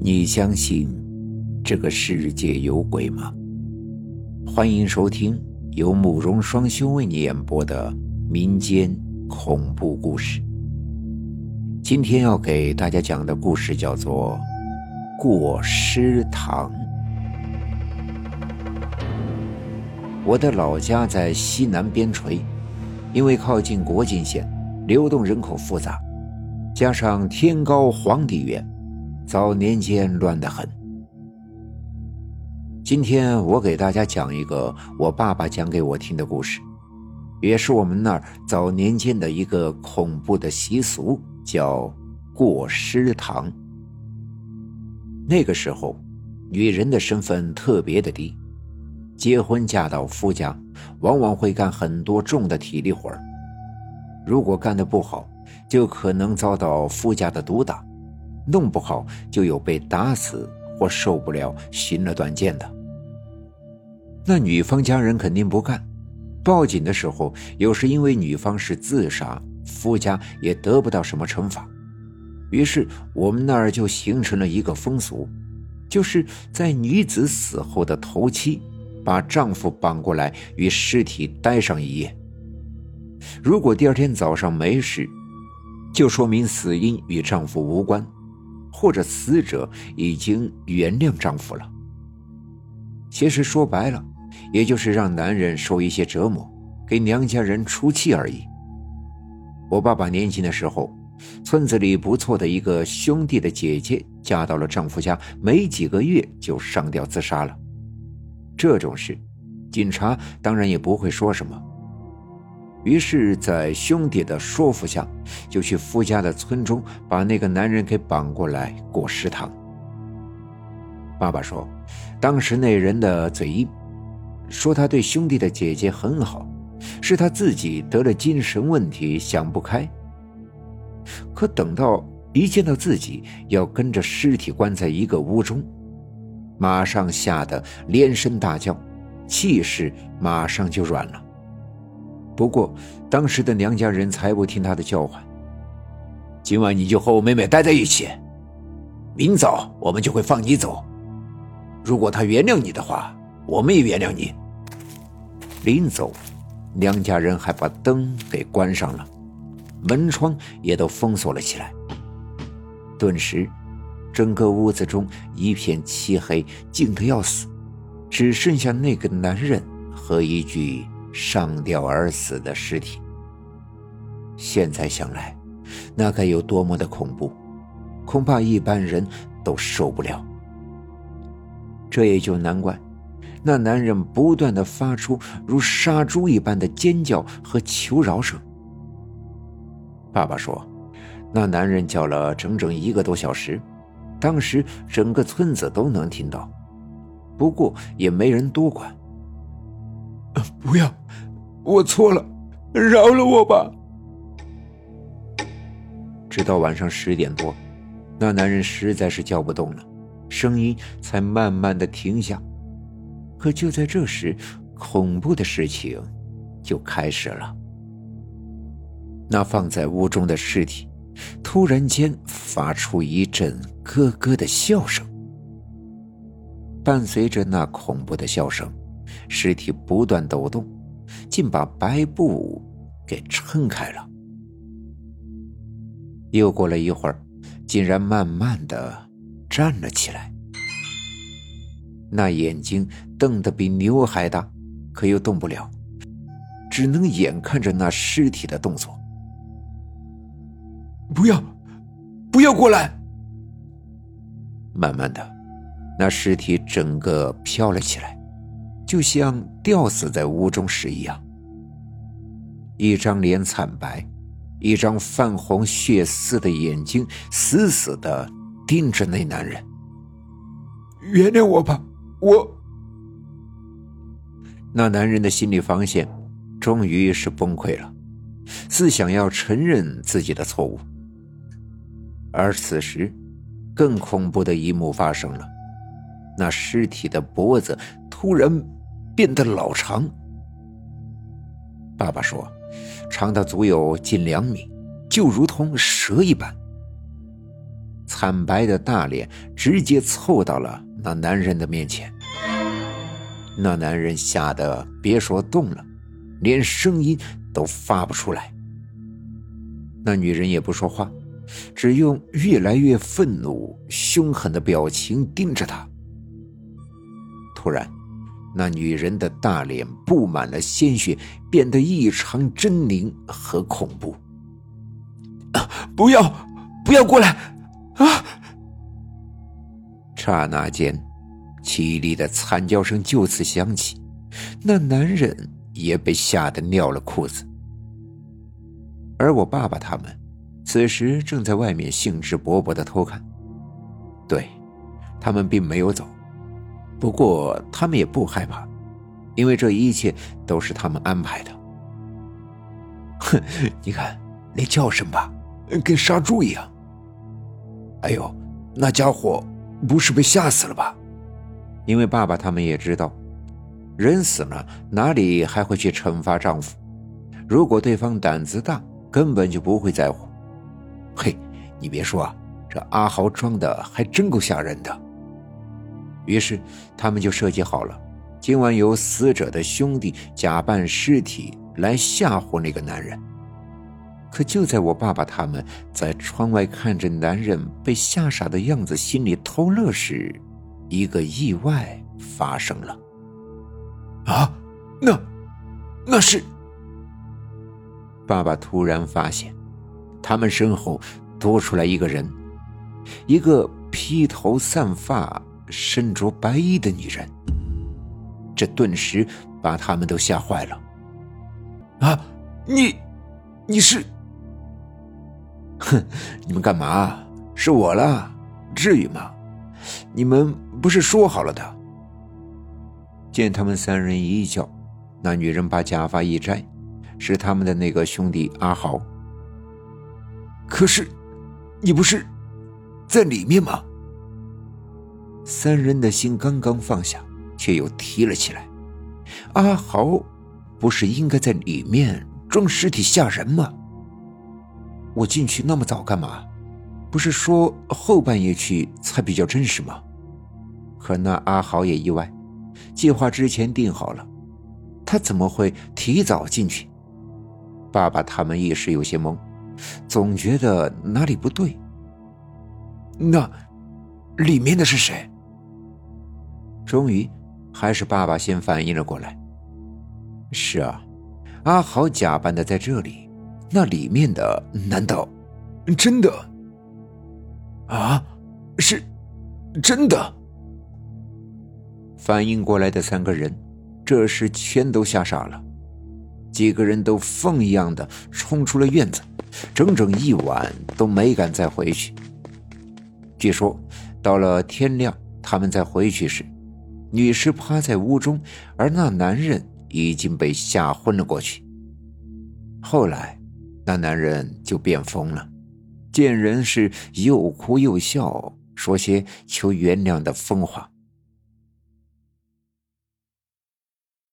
你相信这个世界有鬼吗？欢迎收听由慕容双修为你演播的民间恐怖故事。今天要给大家讲的故事叫做过尸堂。我的老家在西南边陲，因为靠近国境线，流动人口复杂，加上天高皇帝远，早年间乱得很。今天我给大家讲一个我爸爸讲给我听的故事，也是我们那儿早年间的一个恐怖的习俗，叫过尸堂。那个时候女人的身份特别的低，结婚嫁到夫家往往会干很多重的体力活儿，如果干得不好，就可能遭到夫家的毒打，弄不好就有被打死或受不了寻了短见的。那女方家人肯定不干，报警的时候有时因为女方是自杀，夫家也得不到什么惩罚。于是我们那儿就形成了一个风俗，就是在女子死后的头七，把丈夫绑过来与尸体待上一夜，如果第二天早上没事，就说明死因与丈夫无关，或者死者已经原谅丈夫了。其实说白了，也就是让男人受一些折磨，给娘家人出气而已。我爸爸年轻的时候，村子里不错的一个兄弟的姐姐嫁到了丈夫家，没几个月就上吊自杀了。这种事，警察当然也不会说什么。于是在兄弟的说服下，就去夫家的村中把那个男人给绑过来过尸堂。爸爸说，当时那人的嘴硬，说他对兄弟的姐姐很好，是他自己得了精神问题想不开。可等到一见到自己要跟着尸体关在一个屋中，马上吓得连声大叫，气势马上就软了。不过当时的娘家人才不听他的叫唤，今晚你就和我妹妹待在一起，明早我们就会放你走，如果她原谅你的话，我们也原谅你。临走，娘家人还把灯给关上了，门窗也都封锁了起来。顿时整个屋子中一片漆黑，静得要死，只剩下那个男人和一具上吊而死的尸体。现在想来，那该有多么的恐怖，恐怕一般人都受不了。这也就难怪那男人不断地发出如杀猪一般的尖叫和求饶声。爸爸说，那男人叫了整整1个多小时，当时整个村子都能听到，不过也没人多管。不要，我错了，饶了我吧。直到晚上10点多，那男人实在是叫不动了，声音才慢慢的停下。可就在这时，恐怖的事情就开始了。那放在屋中的尸体突然间发出一阵咯咯的笑声，伴随着那恐怖的笑声，尸体不断抖动，竟把白布给撑开了。又过了一会儿，竟然慢慢地站了起来，那眼睛瞪得比牛还大，可又动不了，只能眼看着那尸体的动作。不要，不要过来！慢慢的，那尸体整个飘了起来，就像吊死在屋中时一样，一张脸惨白，一张泛红血丝的眼睛死死地盯着那男人。原谅我吧，我……那男人的心理防线终于是崩溃了，似想要承认自己的错误。而此时，更恐怖的一幕发生了，那尸体的脖子突然变得老长，爸爸说，长到足有近2米，就如同蛇一般。惨白的大脸直接凑到了那男人的面前。那男人吓得别说动了，连声音都发不出来。那女人也不说话，只用越来越愤怒、凶狠的表情盯着他。突然，那女人的大脸布满了鲜血，变得异常狰狞和恐怖。不要过来！啊！刹那间，凄厉的惨叫声就此响起，那男人也被吓得尿了裤子。而我爸爸他们此时正在外面兴致勃勃地偷看，对，他们并没有走，不过他们也不害怕，因为这一切都是他们安排的。哼，你看那叫声吧，跟杀猪一样。哎呦，那家伙不是被吓死了吧？因为爸爸他们也知道，人死了哪里还会去惩罚丈夫，如果对方胆子大，根本就不会在乎。嘿，你别说啊，这阿豪装的还真够吓人的。于是他们就设计好了，今晚由死者的兄弟假扮尸体来吓唬那个男人。可就在我爸爸他们在窗外看着男人被吓傻的样子心里偷乐时，一个意外发生了。啊，那是……爸爸突然发现他们身后多出来一个人，一个披头散发、身着白衣的女人，这顿时把他们都吓坏了。啊，你是……哼，你们干嘛？是我了，至于吗？你们不是说好了的？见他们三人一叫，那女人把假发一摘，是他们的那个兄弟阿豪。可是你不是在里面吗？三人的心刚刚放下，却又提了起来。阿豪不是应该在里面装尸体吓人吗？我进去那么早干嘛？不是说后半夜去才比较真实吗？可那阿豪也意外，计划之前定好了，他怎么会提早进去？爸爸他们一时有些懵，总觉得哪里不对。那里面的是谁？终于还是爸爸先反应了过来。是啊，阿豪假扮的在这里，那里面的难道真的……啊，是真的。反应过来的三个人这时全都吓傻了，几个人都疯一样的冲出了院子，整整一晚都没敢再回去。据说到了天亮，他们再回去时，女尸趴在屋中，而那男人已经被吓昏了过去。后来那男人就变疯了，见人是又哭又笑，说些求原谅的疯话。